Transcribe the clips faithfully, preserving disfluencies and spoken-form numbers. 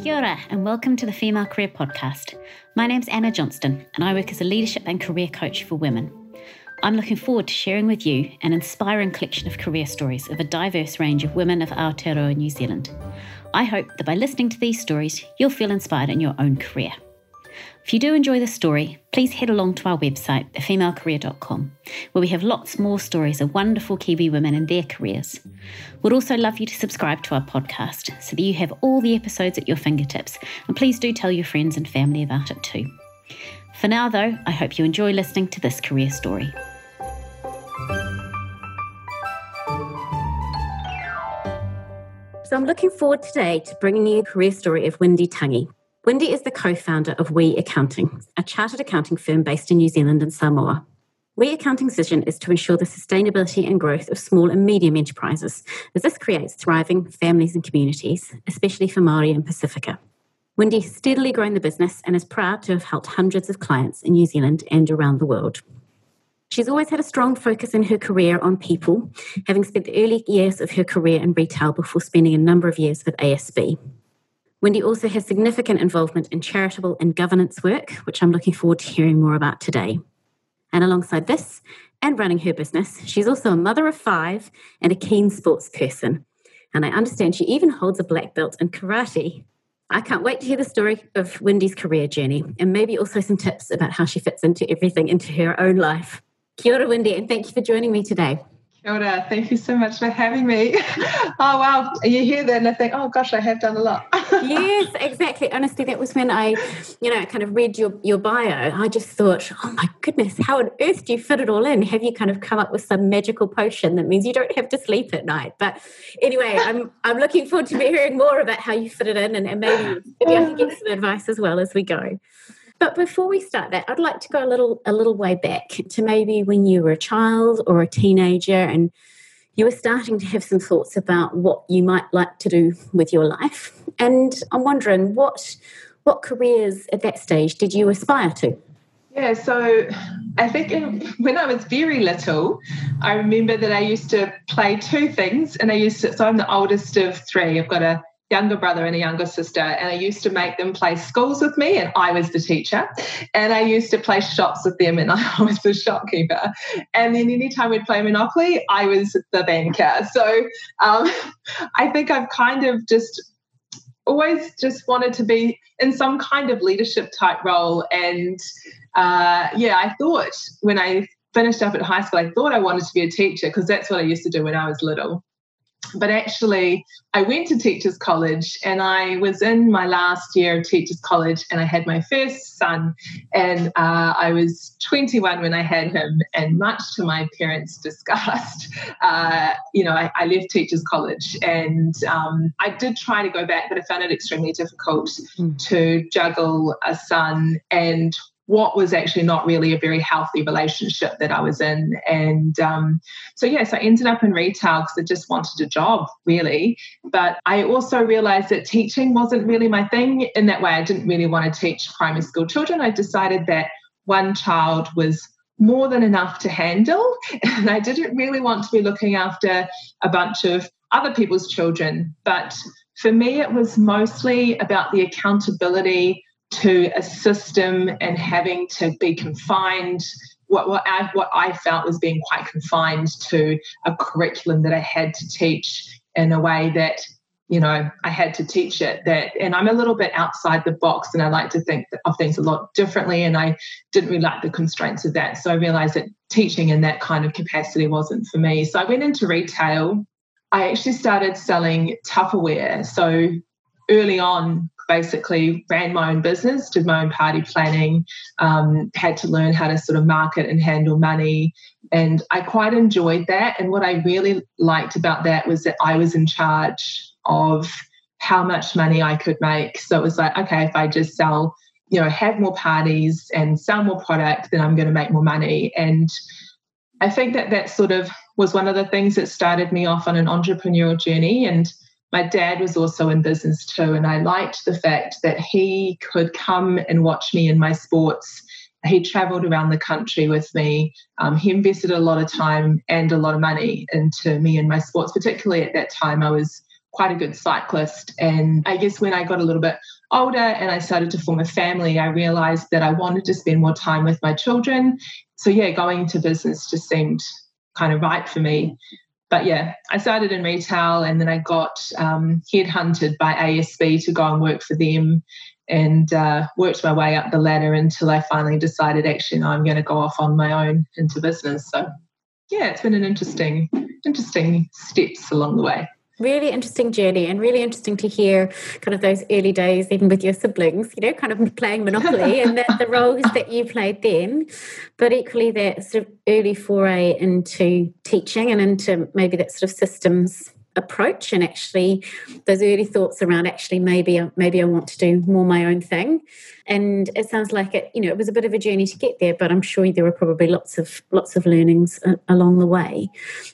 Kia ora and welcome to the Female Career Podcast. My name's Anna Johnston and I work as a leadership and career coach for women. I'm looking forward to sharing with you an inspiring collection of career stories of a diverse range of women of Aotearoa New Zealand. I hope that by listening to these stories, you'll feel inspired in your own career. If you do enjoy this story, please head along to our website, the female career dot com, where we have lots more stories of wonderful Kiwi women and their careers. We'd also love you to subscribe to our podcast so that you have all the episodes at your fingertips, and please do tell your friends and family about it too. For now though, I hope you enjoy listening to this career story. So I'm looking forward today to bringing you a career story of Wendy Tagi. Wendy is the co-founder of We Accounting, a chartered accounting firm based in New Zealand and Samoa. We Accounting's vision is to ensure the sustainability and growth of small and medium enterprises, as this creates thriving families and communities, especially for Māori and Pacifica. Wendy has steadily grown the business and is proud to have helped hundreds of clients in New Zealand and around the world. She's always had a strong focus in her career on people, having spent the early years of her career in retail before spending a number of years with A S B. Wendy also has significant involvement in charitable and governance work, which I'm looking forward to hearing more about today. And alongside this, and running her business, she's also a mother of five and a keen sports person. And I understand she even holds a black belt in karate. I can't wait to hear the story of Wendy's career journey and maybe also some tips about how she fits into everything into her own life. Kia ora, Wendy, and thank you for joining me today. Kia ora, thank you so much for having me. Oh, wow, you hear that and I think, oh, gosh, I have done a lot. Yes, exactly. Honestly, that was when I, you know, kind of read your, your bio. I just thought, oh, my goodness, how on earth do you fit it all in? Have you kind of come up with some magical potion that means you don't have to sleep at night? But anyway, I'm I'm looking forward to hearing more about how you fit it in and, and maybe, maybe I can get some advice as well as we go. But before we start that, I'd like to go a little a little way back to maybe when you were a child or a teenager and you were starting to have some thoughts about what you might like to do with your life. And I'm wondering, what what careers at that stage did you aspire to? Yeah, so I think in, when I was very little, I remember that I used to play two things. And I used to, so I'm the oldest of three. I've got a younger brother and a younger sister, and I used to make them play schools with me, and I was the teacher, and I used to play shops with them, and I was the shopkeeper, and then anytime we'd play Monopoly, I was the banker. So um, I think I've kind of just always just wanted to be in some kind of leadership type role, and uh, yeah, I thought when I finished up at high school, I thought I wanted to be a teacher because that's what I used to do when I was little. But actually, I went to Teachers College and I was in my last year of Teachers College and I had my first son, and uh, I was twenty-one when I had him, and much to my parents' disgust, uh, you know, I, I left Teachers College, and um, I did try to go back, but I found it extremely difficult mm. to juggle a son and what was actually not really a very healthy relationship that I was in. And um, so, yes, yeah, so I ended up in retail because I just wanted a job, really. But I also realised that teaching wasn't really my thing in that way. I didn't really want to teach primary school children. I decided that one child was more than enough to handle, and I didn't really want to be looking after a bunch of other people's children. But for me, it was mostly about the accountability to a system and having to be confined, what what I, what I felt was being quite confined to a curriculum that I had to teach in a way that, you know, I had to teach it. That, and I'm a little bit outside the box and I like to think of things a lot differently, and I didn't really like the constraints of that. So I realised that teaching in that kind of capacity wasn't for me. So I went into retail. I actually started selling Tupperware. So early on, basically ran my own business, did my own party planning, um, had to learn how to sort of market and handle money. And I quite enjoyed that. And what I really liked about that was that I was in charge of how much money I could make. So it was like, okay, if I just sell, you know, have more parties and sell more product, then I'm going to make more money. And I think that that sort of was one of the things that started me off on an entrepreneurial journey. And my dad was also in business too, and I liked the fact that he could come and watch me in my sports. He travelled around the country with me. Um, he invested a lot of time and a lot of money into me and my sports, particularly at that time I was quite a good cyclist. And I guess when I got a little bit older and I started to form a family, I realised that I wanted to spend more time with my children. So, yeah, going into business just seemed kind of right for me. But, yeah, I started in retail and then I got um, headhunted by A S B to go and work for them, and uh, worked my way up the ladder until I finally decided, actually, no, I'm going to go off on my own into business. So, yeah, it's been an interesting, interesting steps along the way. Really interesting journey, and really interesting to hear kind of those early days, even with your siblings, you know, kind of playing Monopoly and the, the roles that you played then, but equally that sort of early foray into teaching and into maybe that sort of systems approach, and actually those early thoughts around actually maybe maybe I want to do more my own thing. And it sounds like it, you know, it was a bit of a journey to get there, but I'm sure there were probably lots of lots of learnings along the way.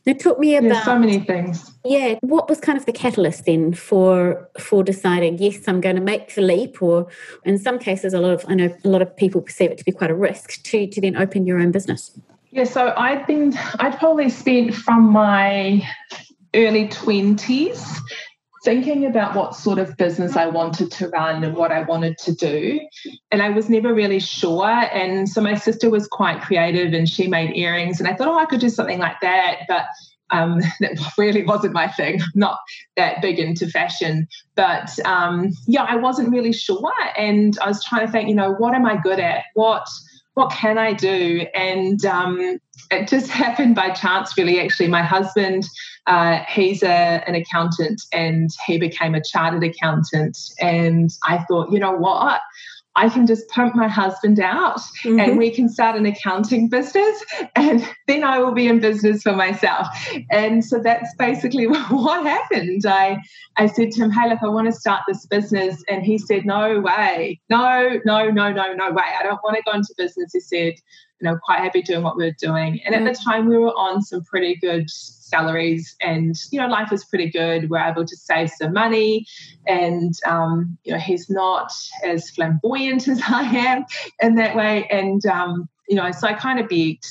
Now, talk me about yeah, so many things. Yeah, what was kind of the catalyst then for for deciding, yes, I'm going to make the leap, or in some cases, a lot of I know a lot of people perceive it to be quite a risk to to then open your own business. Yeah, so I'd been I'd probably spent from my early twenties thinking about what sort of business I wanted to run and what I wanted to do, and I was never really sure. And so my sister was quite creative and she made earrings, and I thought, oh, I could do something like that, but um, that really wasn't my thing. I'm not that big into fashion, but um, yeah, I wasn't really sure, and I was trying to think, you know, what am I good at? What What can I do? And um, it just happened by chance, really, actually. My husband, uh, he's a, an accountant, and he became a chartered accountant. And I thought, you know what? I can just pimp my husband out, mm-hmm. and we can start an accounting business, and then I will be in business for myself. And so that's basically what happened. I, I said to him, hey, look, I want to start this business. And he said, no way. No, no, no, no, no way. I don't want to go into business. He said, you know, quite happy doing what we were doing. And mm-hmm. at the time we were on some pretty good salaries, and, you know, life was pretty good. We're able to save some money, and, um, you know, he's not as flamboyant as I am in that way. And, um, you know, so I kind of begged.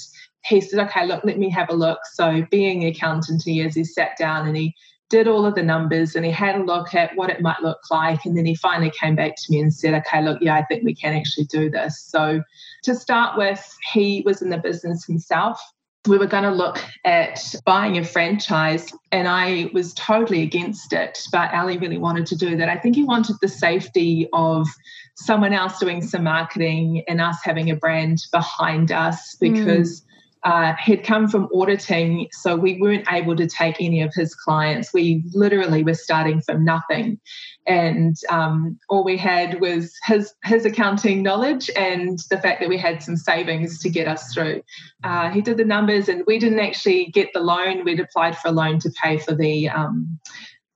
He said, okay, look, let me have a look. So being an accountant, he is, he sat down and he did all of the numbers and he had a look at what it might look like. And then he finally came back to me and said, okay, look, yeah, I think we can actually do this. So to start with, he was in the business himself. We were going to look at buying a franchise, and I was totally against it, but Ali really wanted to do that. I think he wanted the safety of someone else doing some marketing and us having a brand behind us, because mm. Uh, he'd come from auditing, so we weren't able to take any of his clients. We literally were starting from nothing, and um, all we had was his his accounting knowledge and the fact that we had some savings to get us through. Uh, he did the numbers, and we didn't actually get the loan. We'd applied for a loan to pay for the um,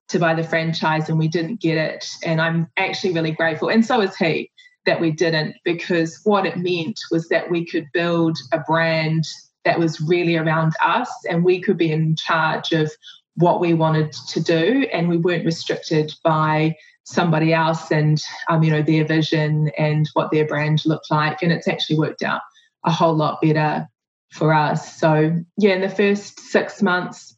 to buy the franchise, and we didn't get it. And I'm actually really grateful, and so is he, that we didn't, because what it meant was that we could build a brand that was really around us, and we could be in charge of what we wanted to do, and we weren't restricted by somebody else and um, you know, their vision and what their brand looked like. And it's actually worked out a whole lot better for us. So yeah, in the first six months,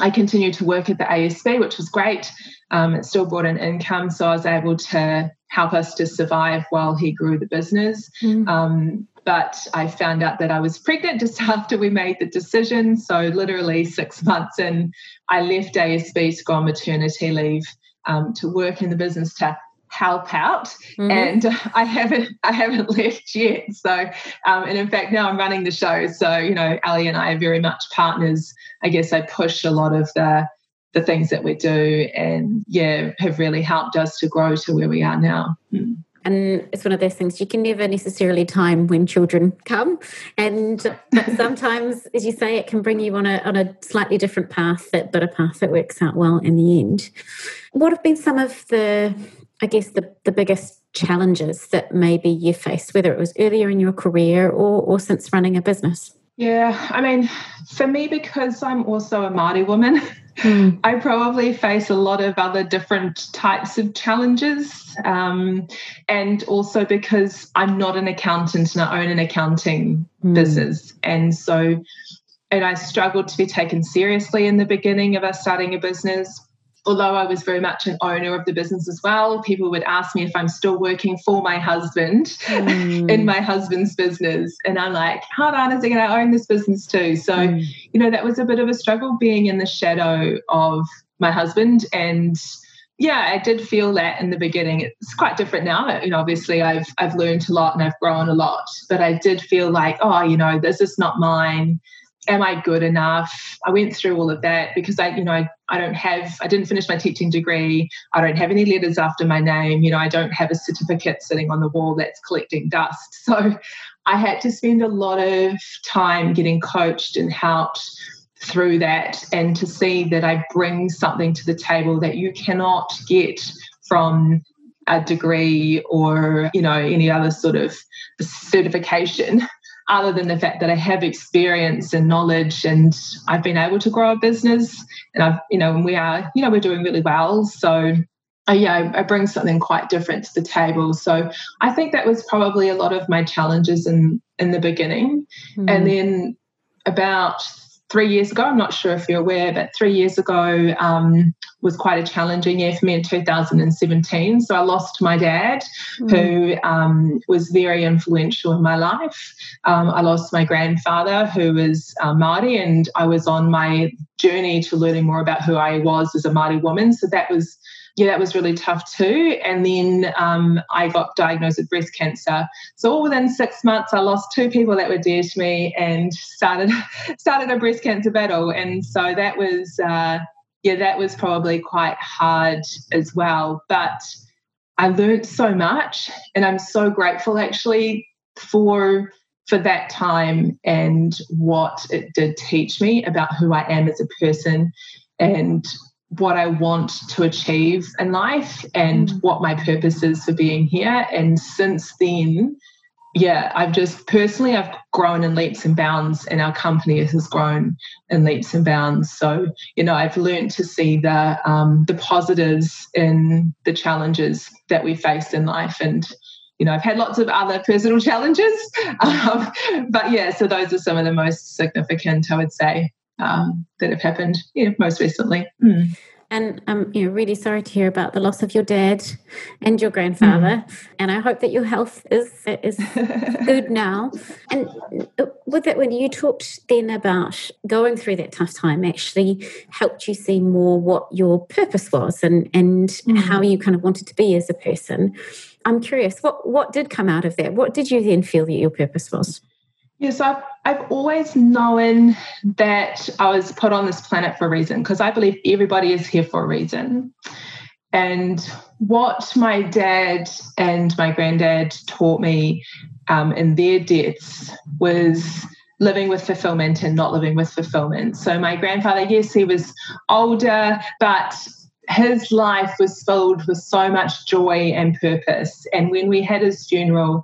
I continued to work at the A S B, which was great. Um, it still brought in income, so I was able to help us to survive while he grew the business. Mm. Um, but I found out that I was pregnant just after we made the decision. So literally six months in, I left A S B to go on maternity leave um, to work in the business to help out. Mm-hmm. And I haven't I haven't left yet. So, um, and in fact, now I'm running the show. So, you know, Ali and I are very much partners. I guess I push a lot of the, the things that we do, and, yeah, have really helped us to grow to where we are now. Mm. And it's one of those things, you can never necessarily time when children come. And sometimes, as you say, it can bring you on a on a slightly different path, that but a path that works out well in the end. What have been some of the, I guess, the, the biggest challenges that maybe you faced, whether it was earlier in your career or or since running a business? Yeah, I mean, for me, because I'm also a Māori woman, mm. I probably face a lot of other different types of challenges. Um, and also because I'm not an accountant and I own an accounting mm. business. And so, and I struggled to be taken seriously in the beginning of us starting a business. although I was very much an owner of the business as well, people would ask me if I'm still working for my husband mm. in my husband's business. And I'm like, how on earth is he going to own this business too? So, mm. you know, that was a bit of a struggle being in the shadow of my husband. And yeah, I did feel that in the beginning. It's quite different now. You know, obviously I've I've learned a lot and I've grown a lot, but I did feel like, oh, you know, this is not mine. Am I good enough? I went through all of that because I, you know, I, I don't have, I didn't finish my teaching degree. I don't have any letters after my name. You know, I don't have a certificate sitting on the wall that's collecting dust. So I had to spend a lot of time getting coached and helped through that, and to see that I bring something to the table that you cannot get from a degree or, you know, any other sort of certification, other than the fact that I have experience and knowledge, and I've been able to grow a business, and I've, you know, and we are, you know, we're doing really well. So uh, yeah, I, I bring something quite different to the table. So I think that was probably a lot of my challenges in, in the beginning. Mm. And then about three years ago, I'm not sure if you're aware, but three years ago um, was quite a challenging year for me in two thousand seventeen. So I lost my dad, mm. who um, was very influential in my life. Um, I lost my grandfather, who was uh, Māori, and I was on my journey to learning more about who I was as a Māori woman. So that was, yeah, that was really tough too. And then um, I got diagnosed with breast cancer. So all within six months, I lost two people that were dear to me, and started started a breast cancer battle. And so that was, uh, yeah, that was probably quite hard as well. But I learned so much, and I'm so grateful actually for for that time and what it did teach me about who I am as a person, and what I want to achieve in life, and what my purpose is for being here. And since then, yeah, I've just personally, I've grown in leaps and bounds, and our company has grown in leaps and bounds. So, you know, I've learned to see the um, the positives in the challenges that we face in life. And, you know, I've had lots of other personal challenges, um, but yeah, so those are some of the most significant, I would say, Um, that have happened, yeah, most recently. Mm. And I'm um, yeah, really sorry to hear about the loss of your dad and your grandfather. Mm. And I hope that your health is is good now. And with that, when you talked then about going through that tough time, actually helped you see more what your purpose was, and and mm. how you kind of wanted to be as a person. I'm curious, what what did come out of that? What did you then feel that your purpose was? Yes, I've, I've always known that I was put on this planet for a reason, because I believe everybody is here for a reason. And what my dad and my granddad taught me um, in their deaths was living with fulfillment and not living with fulfillment. So my grandfather, yes, he was older, but his life was filled with so much joy and purpose. And when we had his funeral,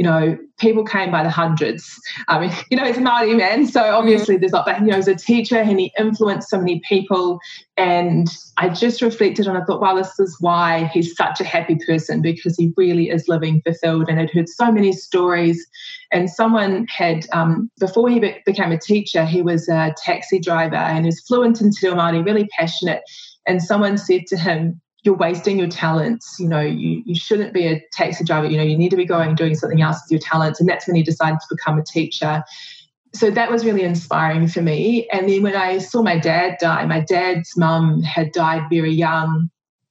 you know, people came by the hundreds. I mean, you know, he's a Māori man, so obviously there's not that. You know, he's a teacher and he influenced so many people. And I just reflected and I thought, wow, this is why he's such a happy person, because he really is living fulfilled. And I'd heard so many stories. And someone had, um, before he be- became a teacher, he was a taxi driver and he was fluent in Te Reo Māori, really passionate. And someone said to him, "You're wasting your talents. You know, you, you shouldn't be a taxi driver. You know, you need to be going and doing something else with your talents." And that's when he decided to become a teacher. So that was really inspiring for me. And then when I saw my dad die, my dad's mum had died very young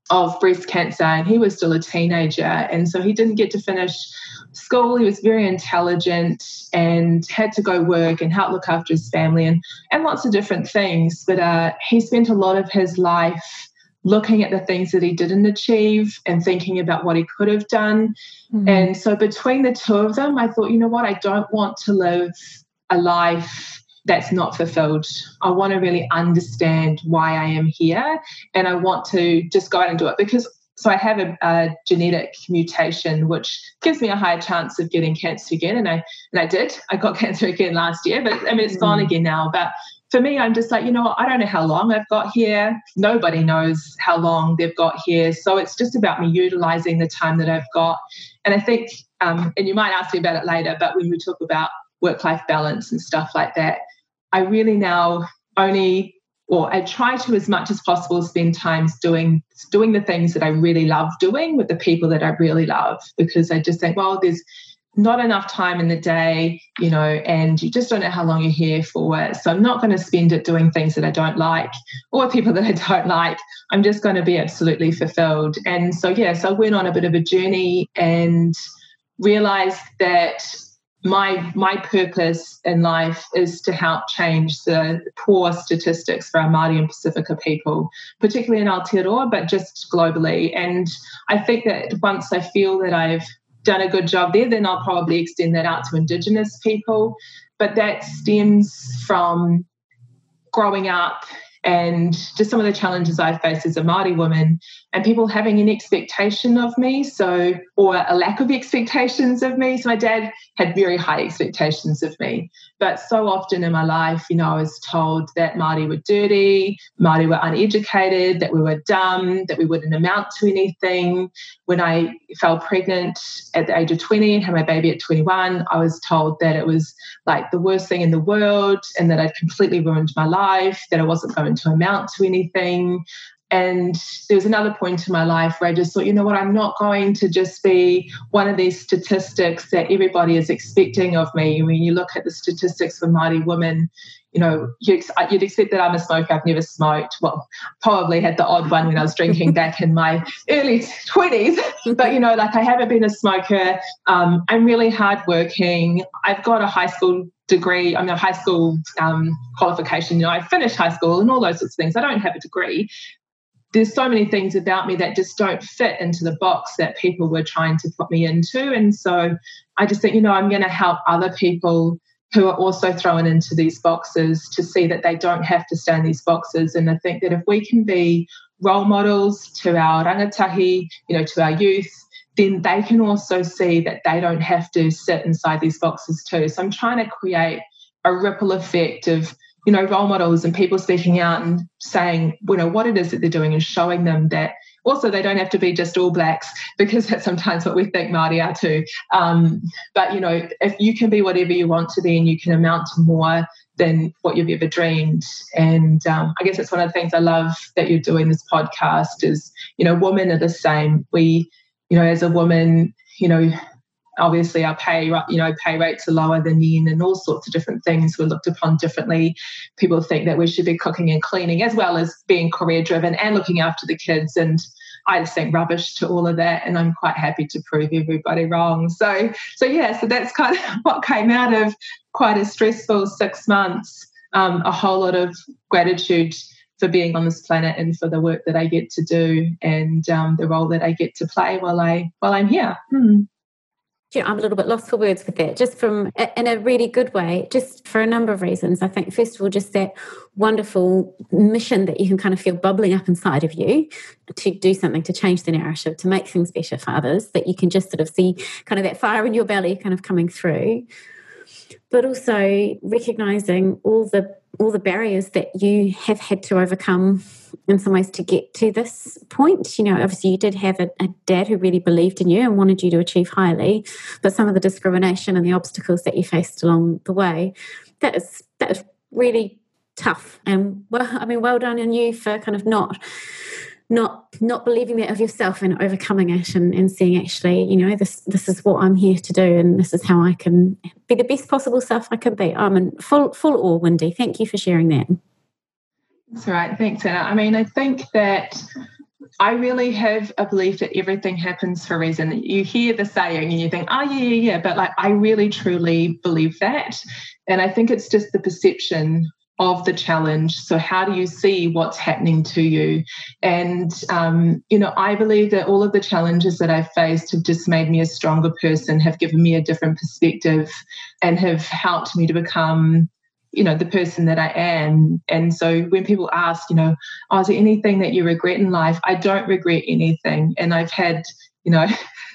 of breast cancer, and he was still a teenager. And so he didn't get to finish school. He was very intelligent and had to go work and help look after his family and, and lots of different things. But uh, he spent a lot of his life looking at the things that he didn't achieve and thinking about what he could have done. Mm. And so between the two of them, I thought, you know what, I don't want to live a life that's not fulfilled. I want to really understand why I am here, and I want to just go out and do it. Because so I have a, a genetic mutation which gives me a higher chance of getting cancer again, and I and I did. I got cancer again last year, but I mean it's mm. gone again now. But for me, I'm just like, you know what, I don't know how long I've got here. Nobody knows how long they've got here. So it's just about me utilising the time that I've got. And I think, um, and you might ask me about it later, but when we talk about work-life balance and stuff like that, I really now only or I try to, as much as possible, spend time doing doing the things that I really love doing with the people that I really love, because I just think, well, there's not enough time in the day, you know, and you just don't know how long you're here for. So I'm not going to spend it doing things that I don't like or people that I don't like. I'm just going to be absolutely fulfilled. And so, yeah, so I went on a bit of a journey and realized that My my purpose in life is to help change the poor statistics for our Māori and Pacifica people, particularly in Aotearoa, but just globally. And I think that once I feel that I've done a good job there, then I'll probably extend that out to Indigenous people. But that stems from growing up and just some of the challenges I face as a Māori woman and people having an expectation of me, so, or a lack of expectations of me. So my dad had very high expectations of me. But so often in my life, you know, I was told that Māori were dirty, Māori were uneducated, that we were dumb, that we wouldn't amount to anything. When I fell pregnant at the age of twenty and had my baby at twenty-one, I was told that it was like the worst thing in the world and that I'd completely ruined my life, that I wasn't going to amount to anything. And there was another point in my life where I just thought, you know what, I'm not going to just be one of these statistics that everybody is expecting of me. When you look at the statistics for Māori women, you know, you'd, you'd expect that I'm a smoker. I've never smoked. Well, probably had the odd one when I was drinking back in my early twenties. But, you know, like I haven't been a smoker. Um, I'm really hardworking. I've got a high school degree, I mean, a high school um, qualification. You know, I finished high school and all those sorts of things. I don't have a degree. There's so many things about me that just don't fit into the box that people were trying to put me into. And so I just think, you know, I'm going to help other people who are also thrown into these boxes to see that they don't have to stay in these boxes. And I think that if we can be role models to our rangatahi, you know, to our youth, then they can also see that they don't have to sit inside these boxes too. So I'm trying to create a ripple effect of, you know, role models and people speaking out and saying, you know, what it is that they're doing and showing them that also they don't have to be just All Blacks, because that's sometimes what we think Māori are too. Um, but, you know, if you can be whatever you want to be and you can amount to more than what you've ever dreamed. And um, I guess that's one of the things I love that you're doing this podcast is, you know, women are the same. We, you know, as a woman, you know, obviously, our pay, you know, pay rates are lower than men, and all sorts of different things were looked upon differently. People think that we should be cooking and cleaning, as well as being career-driven and looking after the kids. And I just think rubbish to all of that, and I'm quite happy to prove everybody wrong. So, so yeah, so that's kind of what came out of quite a stressful six months. Um, a whole lot of gratitude for being on this planet and for the work that I get to do and um, the role that I get to play while I while I'm here. Hmm. You know, I'm a little bit lost for words with that, just from, in a really good way, just for a number of reasons. I think, first of all, just that wonderful mission that you can kind of feel bubbling up inside of you to do something, to change the narrative, to make things better for others, that you can just sort of see kind of that fire in your belly kind of coming through. But also recognising all the all the barriers that you have had to overcome in some ways to get to this point. You know, obviously you did have a, a dad who really believed in you and wanted you to achieve highly, but some of the discrimination and the obstacles that you faced along the way, that is, that is really tough. And, well, I mean, well done on you for kind of not... Not not believing that of yourself and overcoming it and, and seeing actually, you know, this this is what I'm here to do and this is how I can be the best possible self I can be. I'm in full, full awe, Wendy. Thank you for sharing that. That's all right. Thanks, Anna. I mean, I think that I really have a belief that everything happens for a reason. You hear the saying and you think, oh, yeah, yeah, yeah. But, like, I really, truly believe that. And I think it's just the perception of the challenge. So how do you see what's happening to you? And, um, you know, I believe that all of the challenges that I've faced have just made me a stronger person, have given me a different perspective and have helped me to become, you know, the person that I am. And so when people ask, you know, oh, is there anything that you regret in life? I don't regret anything. And I've had, you know,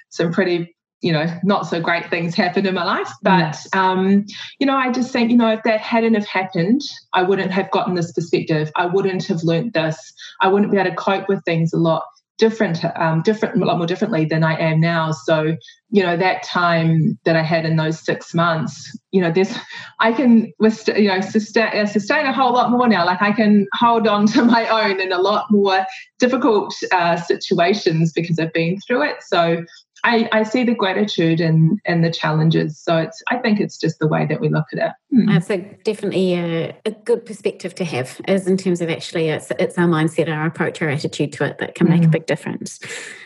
some pretty, you know, not so great things happened in my life. But, um, you know, I just think, you know, if that hadn't have happened, I wouldn't have gotten this perspective. I wouldn't have learnt this. I wouldn't be able to cope with things a lot different, um, different, a lot more differently than I am now. So, you know, that time that I had in those six months, you know, there's, I can, you know, sustain, sustain a whole lot more now. Like I can hold on to my own in a lot more difficult uh, situations because I've been through it. So I, I see the gratitude and and the challenges. So it's, I think it's just the way that we look at it. Hmm. That's a, definitely a, a good perspective to have, is in terms of actually it's, it's our mindset, our approach, our attitude to it that can hmm. make a big difference.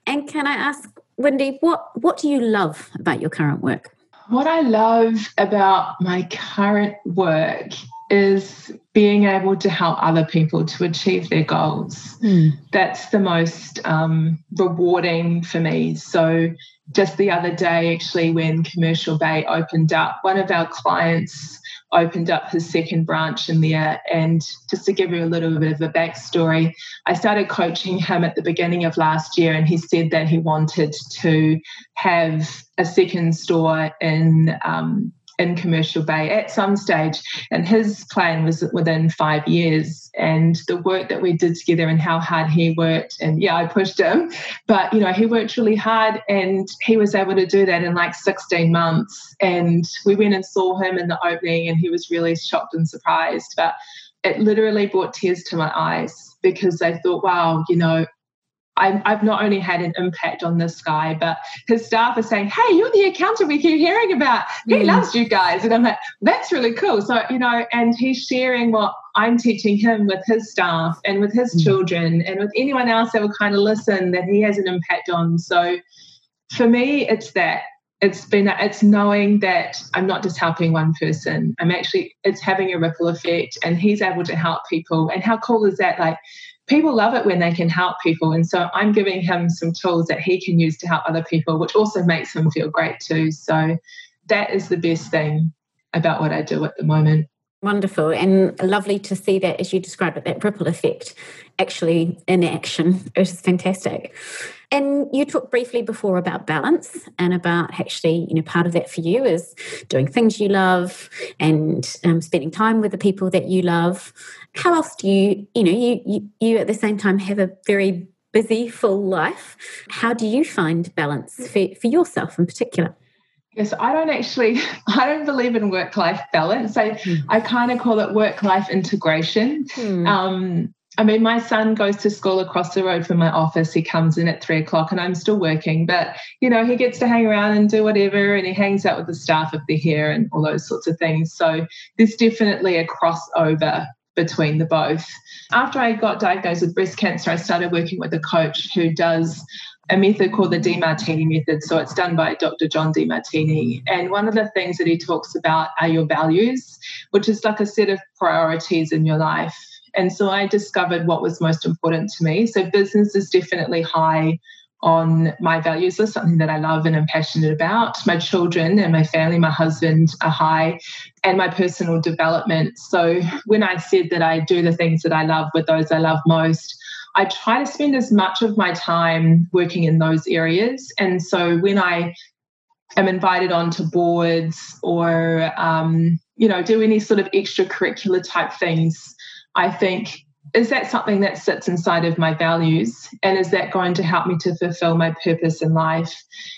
And can I ask, Wendy, what, what do you love about your current work? What I love about my current work is being able to help other people to achieve their goals. Mm. That's the most um, rewarding for me. So just the other day, actually, when Commercial Bay opened up, one of our clients opened up his second branch in there. And just to give you a little bit of a backstory, I started coaching him at the beginning of last year, and he said that he wanted to have a second store in um in Commercial Bay at some stage, and his plan was within five years. And the work that we did together and how hard he worked, and yeah, I pushed him, but you know, he worked really hard, and he was able to do that in like sixteen months. And we went and saw him in the opening, and he was really shocked and surprised, but it literally brought tears to my eyes, because I thought, wow, you know, I've not only had an impact on this guy, but his staff are saying, hey, you're the accountant we keep hearing about. He mm. loves you guys. And I'm like, that's really cool. So, you know, and he's sharing what I'm teaching him with his staff and with his mm. children and with anyone else that will kind of listen, that he has an impact on. So for me, it's that. It's been, it's knowing that I'm not just helping one person. I'm actually, it's having a ripple effect, and he's able to help people. And how cool is that? Like, people love it when they can help people. And so I'm giving him some tools that he can use to help other people, which also makes him feel great too. So that is the best thing about what I do at the moment. Wonderful, and lovely to see that, as you describe it, that ripple effect actually in action. It is fantastic. And you talked briefly before about balance, and about actually, you know, part of that for you is doing things you love and um, spending time with the people that you love. How else do you, you know, you, you, you at the same time have a very busy, full life. How do you find balance for, for yourself in particular? Yes, I don't actually, I don't believe in work-life balance. I, mm. I kind of call it work-life integration. Mm. Um, I mean, my son goes to school across the road from my office. He comes in at three o'clock and I'm still working. But, you know, he gets to hang around and do whatever, and he hangs out with the staff if they're here and all those sorts of things. So there's definitely a crossover between the both. After I got diagnosed with breast cancer, I started working with a coach who does a method called the De Martini method. So it's done by Doctor John De Martini. And one of the things that he talks about are your values, which is like a set of priorities in your life. And so I discovered what was most important to me. So business is definitely high on my values list, something that I love and am passionate about. My children and my family, my husband, are high, and my personal development. So when I said that I do the things that I love with those I love most, I try to spend as much of my time working in those areas. And so when I am invited onto boards or, um, you know, do any sort of extracurricular type things, I think, is that something that sits inside of my values? And is that going to help me to fulfill my purpose in life?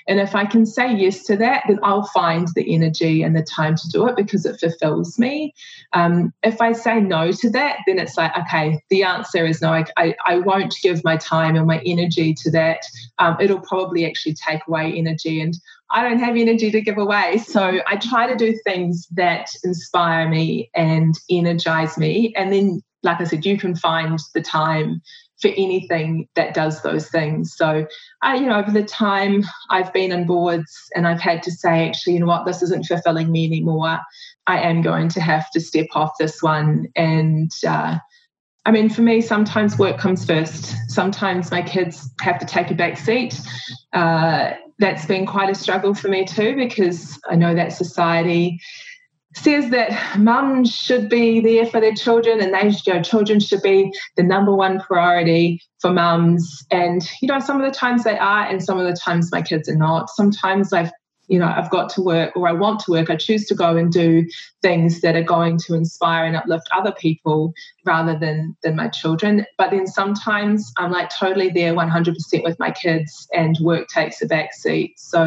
And if I can say yes to that, then I'll find the energy and the time to do it, because it fulfills me. Um, if I say no to that, then it's like, okay, the answer is no. I, I, I won't give my time and my energy to that. Um, it'll probably actually take away energy, and I don't have energy to give away. So I try to do things that inspire me and energize me. And then, like I said, you can find the time for anything that does those things. So, uh, you know, over the time I've been on boards and I've had to say, actually, you know what, this isn't fulfilling me anymore. I am going to have to step off this one. And uh, I mean, for me, sometimes work comes first. Sometimes my kids have to take a back seat. Uh, that's been quite a struggle for me too, because I know that society says that mums should be there for their children, and they, you know, children should be the number one priority for mums. And, you know, some of the times they are, and some of the times my kids are not. Sometimes I've you know, I've got to work or I want to work, I choose to go and do things that are going to inspire and uplift other people rather than than my children. But then sometimes I'm like totally there one hundred percent with my kids and work takes a back seat. So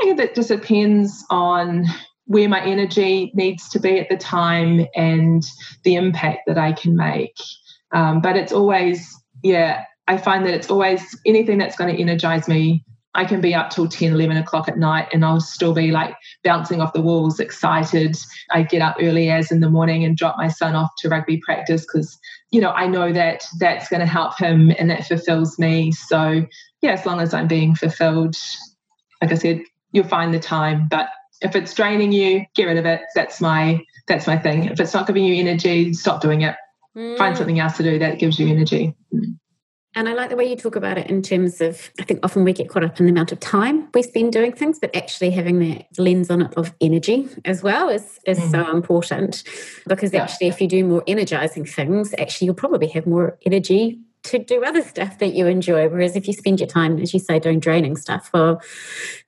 I think that just depends on where my energy needs to be at the time and the impact that I can make. Um, but it's always, yeah, I find that it's always anything that's going to energise me. I can be up till ten, eleven o'clock at night and I'll still be like bouncing off the walls, excited. I get up early as in the morning and drop my son off to rugby practice because, you know, I know that that's going to help him and that fulfills me. So, yeah, as long as I'm being fulfilled, like I said, you'll find the time. But if it's draining you, get rid of it. That's my that's my thing. If it's not giving you energy, stop doing it. Mm. Find something else to do that gives you energy. Mm. And I like the way you talk about it in terms of, I think often we get caught up in the amount of time we spend doing things, but actually having that lens on it of energy as well is, is mm. so important, because yeah. actually if you do more energising things, actually you'll probably have more energy to do other stuff that you enjoy. Whereas if you spend your time, as you say, doing draining stuff, well,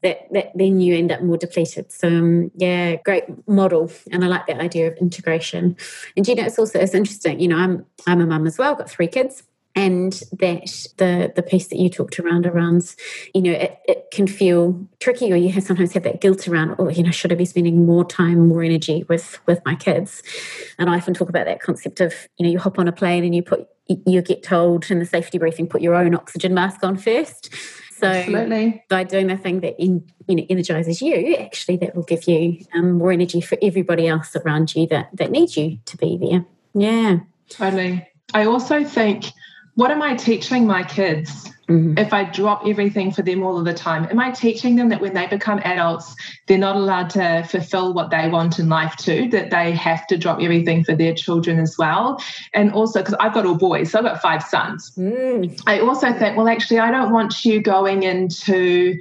that, that then you end up more depleted. So um, yeah, great model. And I like that idea of integration. And you know, it's also, it's interesting, you know, I'm, I'm a mum as well, I've got three kids. And that the the piece that you talked around around, you know, it, it can feel tricky, or you have sometimes have that guilt around, oh, you know, should I be spending more time, more energy with with my kids? And I often talk about that concept of, you know, you hop on a plane and you put you get told in the safety briefing, put your own oxygen mask on first. So Absolutely. By doing the thing that in, you know, energises you, actually that will give you um, more energy for everybody else around you that that needs you to be there. Yeah, totally. I also think, what am I teaching my kids mm. if I drop everything for them all of the time? Am I teaching them that when they become adults, they're not allowed to fulfill what they want in life too, that they have to drop everything for their children as well? And also, because I've got all boys, so I've got five sons. Mm. I also think, well, actually, I don't want you going into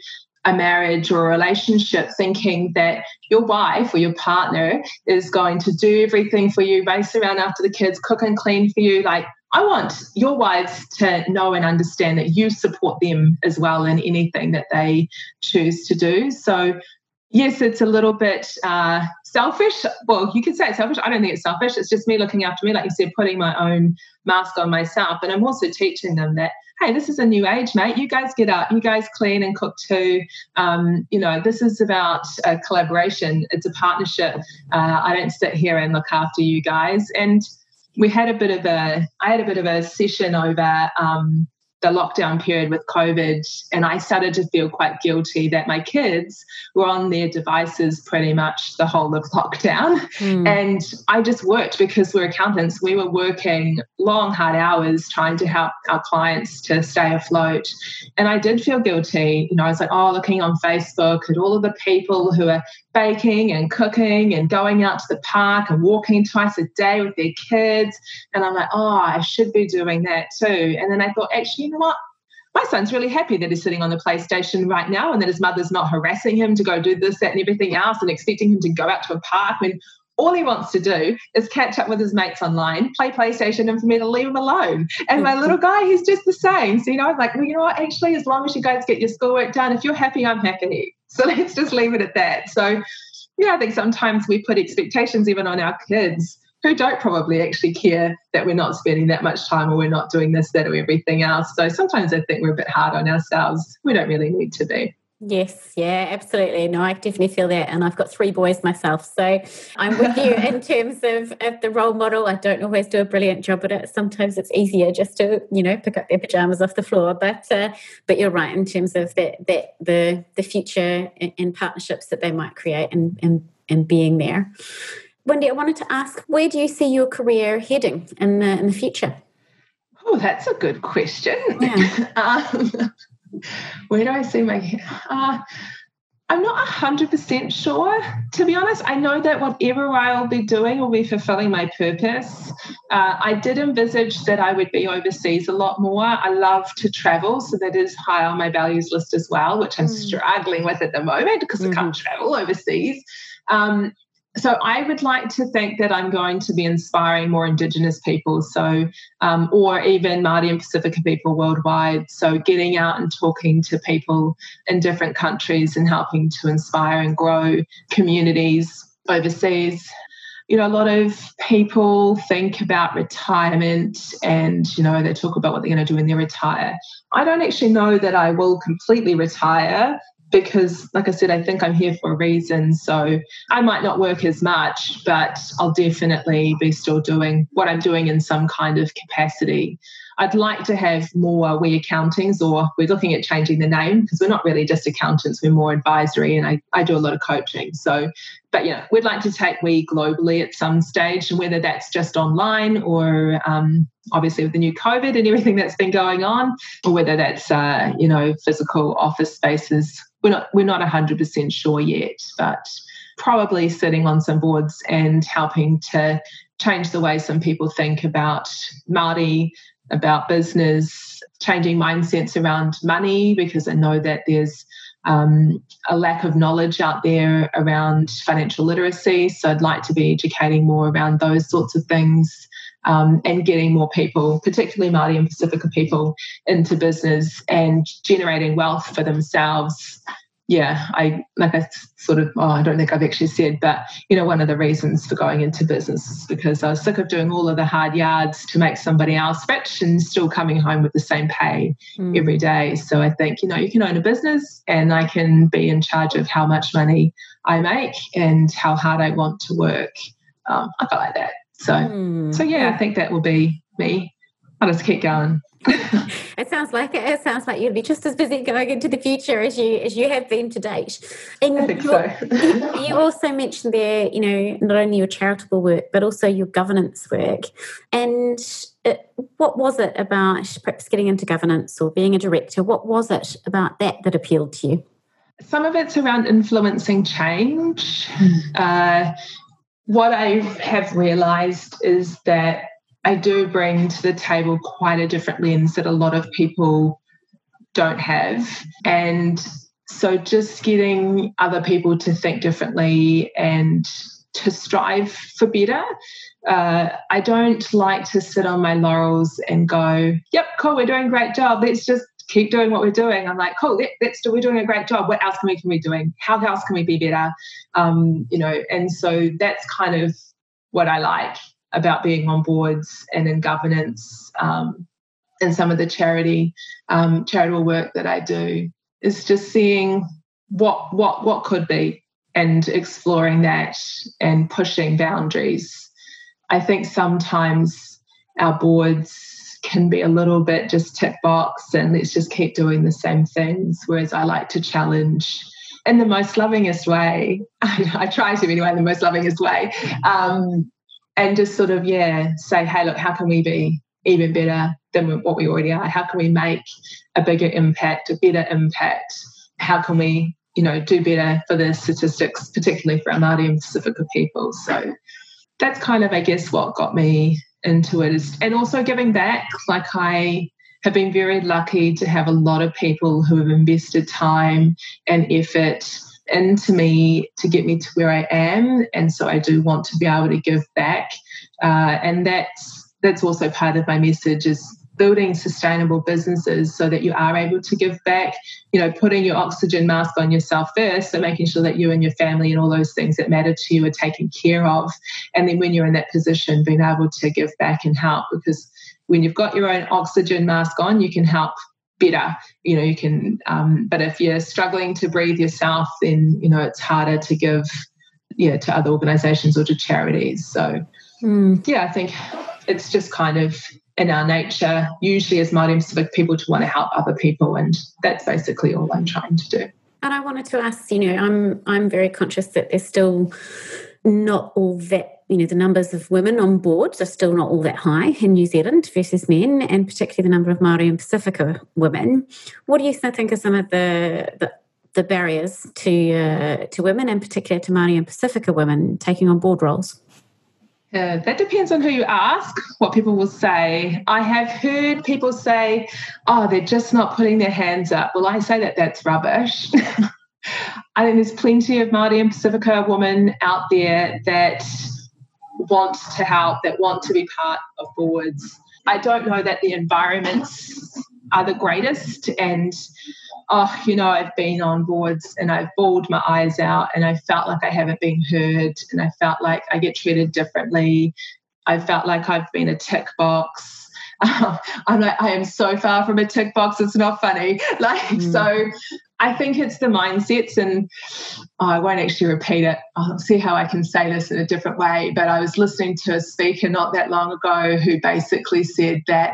a marriage or a relationship thinking that your wife or your partner is going to do everything for you, race around after the kids, cook and clean for you. Like, I want your wives to know and understand that you support them as well in anything that they choose to do. So, yes, it's a little bit uh, selfish. Well, you could say it's selfish. I don't think it's selfish. It's just me looking after me, like you said, putting my own mask on myself. And I'm also teaching them that, hey, this is a new age, mate. You guys get up. You guys clean and cook too. Um, you know, this is about a collaboration. It's a partnership. Uh, I don't sit here and look after you guys. And we had a bit of a, I had a bit of a session over um, the lockdown period with COVID, and I started to feel quite guilty that my kids were on their devices pretty much the whole of lockdown. Mm. And I just worked, because we're accountants. We were working long, hard hours trying to help our clients to stay afloat. And I did feel guilty. You know, I was like, oh, looking on Facebook at all of the people who are baking and cooking and going out to the park and walking twice a day with their kids. And I'm like, oh, I should be doing that too. And then I thought, actually, you know what? My son's really happy that he's sitting on the PlayStation right now and that his mother's not harassing him to go do this, that, and everything else and expecting him to go out to a park when all he wants to do is catch up with his mates online, play PlayStation, and for me to leave him alone. And my little guy, he's just the same. So, you know, I was like, well, you know what? Actually, as long as you guys get your schoolwork done, if you're happy, I'm happy. So let's just leave it at that. So, yeah, I think sometimes we put expectations even on our kids who don't probably actually care that we're not spending that much time or we're not doing this, that, or everything else. So sometimes I think we're a bit hard on ourselves. We don't really need to be. Yes, yeah, absolutely. No, I definitely feel that. And I've got three boys myself. So I'm with you in terms of, of the role model. I don't always do a brilliant job at it. Sometimes it's easier just to, you know, pick up their pajamas off the floor. But uh, but you're right in terms of that, that the the future and, and partnerships that they might create and, and, and being there. Wendy, I wanted to ask, where do you see your career heading in the, in the future? Oh, that's a good question. Yeah. um, Where do I see my... Uh, I'm not one hundred percent sure, to be honest. I know that whatever I'll be doing will be fulfilling my purpose. Uh, I did envisage that I would be overseas a lot more. I love to travel, so that is high on my values list as well, which I'm mm. struggling with at the moment because mm. I can't travel overseas. Um, So I would like to think that I'm going to be inspiring more Indigenous people, so um, or even Māori and Pacifica people worldwide. So getting out and talking to people in different countries and helping to inspire and grow communities overseas. You know, a lot of people think about retirement and, you know, they talk about what they're going to do when they retire. I don't actually know that I will completely retire, because, like I said, I think I'm here for a reason. So I might not work as much, but I'll definitely be still doing what I'm doing in some kind of capacity. I'd like to have more We Accountings, or we're looking at changing the name, because we're not really just accountants, we're more advisory, and I, I do a lot of coaching. So, but yeah, we'd like to take We globally at some stage, and whether that's just online or um, obviously with the new COVID and everything that's been going on, or whether that's, uh, you know, physical office spaces. We're not we're not one hundred percent sure yet, but probably sitting on some boards and helping to change the way some people think about Māori, about business, changing mindsets around money, because I know that there's um, a lack of knowledge out there around financial literacy. So I'd like to be educating more around those sorts of things. Um, and getting more people, particularly Māori and Pacifica people, into business and generating wealth for themselves. Yeah, I like I sort of, oh, I don't think I've actually said, but, you know, one of the reasons for going into business is because I was sick of doing all of the hard yards to make somebody else rich and still coming home with the same pay mm. every day. So I think, you know, you can own a business, and I can be in charge of how much money I make and how hard I want to work. Um, I feel like that. So, mm. so yeah, I think that will be me. I'll just keep going. It sounds like it. It sounds like you'll be just as busy going into the future as you as you have been to date. And I think so. You also mentioned there, you know, not only your charitable work but also your governance work. And it, what was it about perhaps getting into governance or being a director? What was it about that that appealed to you? Some of it's around influencing change. Uh, What I have realised is that I do bring to the table quite a different lens that a lot of people don't have. And so just getting other people to think differently and to strive for better. Uh, I don't like to sit on my laurels and go, yep, cool, we're doing a great job. Let's just keep doing what we're doing. I'm like, cool, let, let's do, we're doing a great job. What else can we can be doing? How else can we be better? Um, you know, and so that's kind of what I like about being on boards and in governance um, and some of the charity, um, charitable work that I do, is just seeing what, what, what could be and exploring that and pushing boundaries. I think sometimes our boards can be a little bit just tick box and let's just keep doing the same things, whereas I like to challenge in the most lovingest way. I, I try to anyway, in the most lovingest way, um, and just sort of, yeah, say, hey, look, how can we be even better than what we already are? How can we make a bigger impact, a better impact? How can we, you know, do better for the statistics, particularly for our Māori and Pacifica people? So that's kind of, I guess, what got me into it, is, and also giving back. Like, I have been very lucky to have a lot of people who have invested time and effort into me to get me to where I am, and so I do want to be able to give back, uh, and that's that's also part of my message, is building sustainable businesses so that you are able to give back, you know, putting your oxygen mask on yourself first, so making sure that you and your family and all those things that matter to you are taken care of. And then when you're in that position, being able to give back and help, because when you've got your own oxygen mask on, you can help better, you know, you can, um, but if you're struggling to breathe yourself, then, you know, it's harder to give, yeah, to other organisations or to charities. So, mm. yeah, I think it's just kind of, in our nature, usually as Māori and Pacifica people, to want to help other people, and that's basically all I'm trying to do. And I wanted to ask, you know, I'm I'm very conscious that there's still not all that, you know, the numbers of women on boards are still not all that high in New Zealand versus men, and particularly the number of Māori and Pacifica women. What do you think are some of the the, the barriers to uh, to women, and particularly to Māori and Pacifica women, taking on board roles? Uh, that depends on who you ask, what people will say. I have heard people say, oh, they're just not putting their hands up. Well, I say that that's rubbish. I think there's plenty of Māori and Pacifica women out there that want to help, that want to be part of boards. I don't know that the environments are the greatest, and oh, you know, I've been on boards and I've bawled my eyes out and I felt like I haven't been heard and I felt like I get treated differently. I felt like I've been a tick box. Um, I'm like, I am so far from a tick box, it's not funny. Like, mm. so I think it's the mindsets, and oh, I won't actually repeat it. I'll see how I can say this in a different way. But I was listening to a speaker not that long ago who basically said that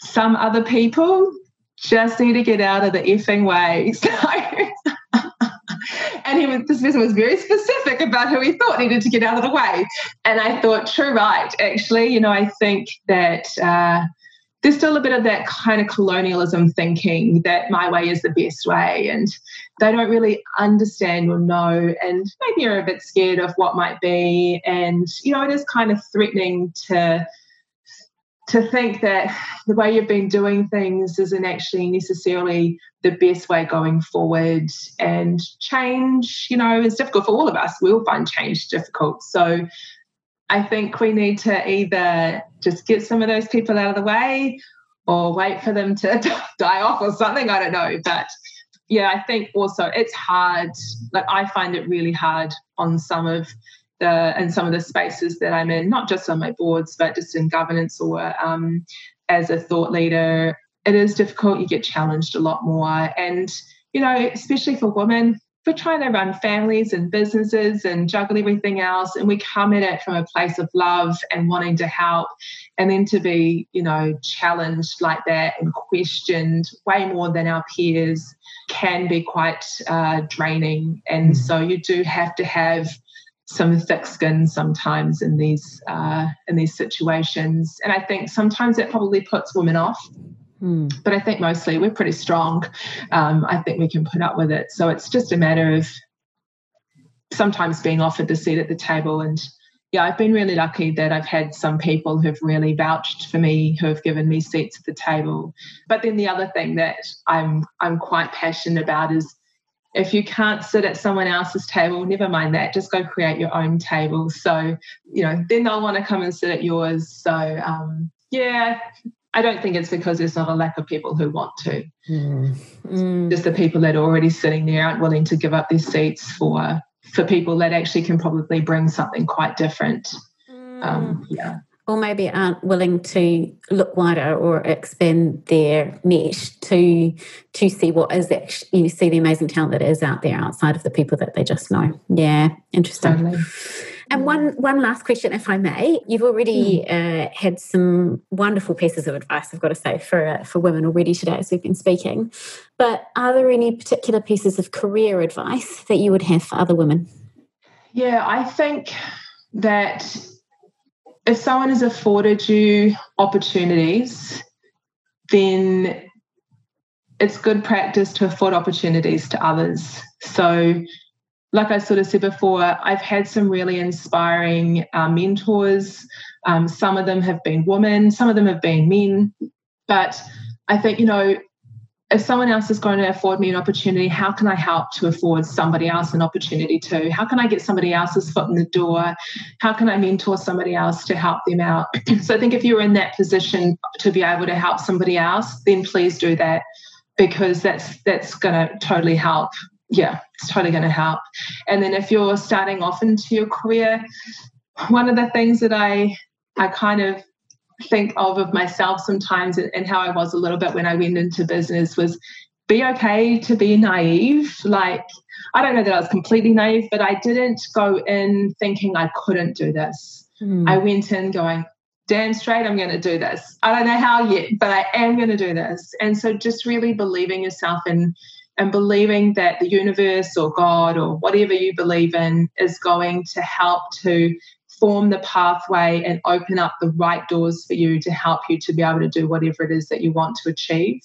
some other people just need to get out of the effing way. So, and he was, this person was very specific about who he thought needed to get out of the way. And I thought, true right, actually. You know, I think that uh, there's still a bit of that kind of colonialism thinking that my way is the best way, and they don't really understand or know, and maybe are a bit scared of what might be. And, you know, it is kind of threatening to... to think that the way you've been doing things isn't actually necessarily the best way going forward. And change, you know, is difficult for all of us. We all find change difficult. So I think we need to either just get some of those people out of the way or wait for them to die off or something. I don't know. But, yeah, I think also it's hard. Like, I find it really hard on some of The, in some of the spaces that I'm in, not just on my boards, but just in governance or um, as a thought leader. It is difficult. You get challenged a lot more. And, you know, especially for women, we're trying to run families and businesses and juggle everything else, and we come at it from a place of love and wanting to help, and then to be, you know, challenged like that and questioned way more than our peers can be quite uh, draining. And so you do have to have some thick skin sometimes in these uh, in these situations. And I think sometimes that probably puts women off. Mm. But I think mostly we're pretty strong. Um, I think we can put up with it. So it's just a matter of sometimes being offered the seat at the table. And, yeah, I've been really lucky that I've had some people who've really vouched for me, who have given me seats at the table. But then the other thing that I'm I'm quite passionate about is, if you can't sit at someone else's table, never mind that, just go create your own table. So, you know, then they'll want to come and sit at yours. So, um, yeah, I don't think it's because there's not a lack of people who want to. Mm. Mm. Just the people that are already sitting there aren't willing to give up their seats for for people that actually can probably bring something quite different. Mm. Um, yeah. Or maybe aren't willing to look wider or expand their mesh to to see what is actually, you know, see the amazing talent that is out there outside of the people that they just know. Yeah, interesting. Totally. And one one last question, if I may. You've already mm. uh, had some wonderful pieces of advice, I've got to say, for uh, for women already today as we've been speaking. But are there any particular pieces of career advice that you would have for other women? Yeah, I think that if someone has afforded you opportunities, then it's good practice to afford opportunities to others. So, like I sort of said before, I've had some really inspiring uh, mentors. Um, some of them have been women, some of them have been men. But I think, you know, if someone else is going to afford me an opportunity, how can I help to afford somebody else an opportunity too? How can I get somebody else's foot in the door? How can I mentor somebody else to help them out? So I think if you're in that position to be able to help somebody else, then please do that, because that's that's going to totally help. Yeah, it's totally going to help. And then if you're starting off into your career, one of the things that I I kind of think of of myself sometimes, and how I was a little bit when I went into business, was be okay to be naive. Like, I don't know that I was completely naive, but I didn't go in thinking I couldn't do this. Mm. I went in going, damn straight, I'm going to do this. I don't know how yet, but I am going to do this. And so just really believing yourself and and believing that the universe or God or whatever you believe in is going to help to form the pathway and open up the right doors for you to help you to be able to do whatever it is that you want to achieve.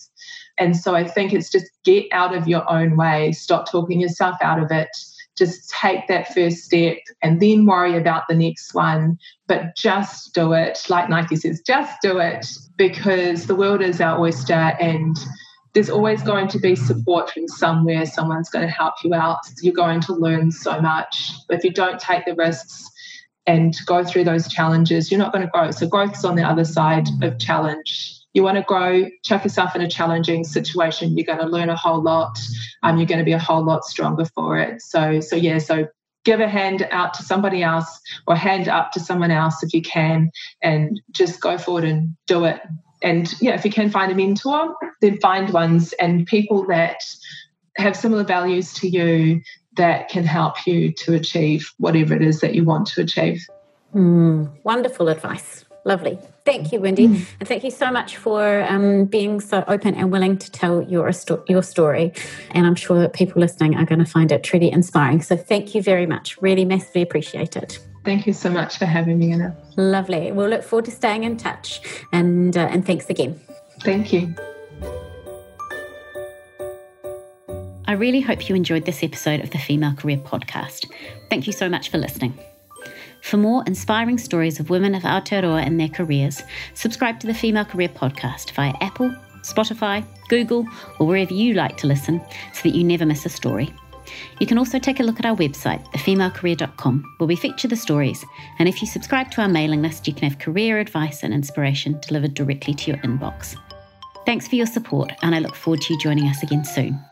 And so I think it's just get out of your own way. Stop talking yourself out of it. Just take that first step and then worry about the next one. But just do it. Like Nike says, just do it, because the world is our oyster, and there's always going to be support from somewhere. Someone's going to help you out. You're going to learn so much. If you don't take the risks and go through those challenges, you're not going to grow. So growth is on the other side of challenge. You want to grow, chuck yourself in a challenging situation. You're going to learn a whole lot. Um, you're going to be a whole lot stronger for it. So, so yeah, so give a hand out to somebody else or hand up to someone else if you can, and just go forward and do it. And, yeah, if you can find a mentor, then find ones and people that have similar values to you that can help you to achieve whatever it is that you want to achieve. Mm, wonderful advice. Lovely. Thank you, Wendy. Mm. And thank you so much for um, being so open and willing to tell your, your story. And I'm sure that people listening are going to find it truly inspiring. So thank you very much. Really massively appreciate it. Thank you so much for having me, Anna. Lovely. We'll look forward to staying in touch. And, uh, and thanks again. Thank you. I really hope you enjoyed this episode of the Female Career Podcast. Thank you so much for listening. For more inspiring stories of women of Aotearoa and their careers, subscribe to the Female Career Podcast via Apple, Spotify, Google, or wherever you like to listen so that you never miss a story. You can also take a look at our website, the female career dot com, where we feature the stories. And if you subscribe to our mailing list, you can have career advice and inspiration delivered directly to your inbox. Thanks for your support, and I look forward to you joining us again soon.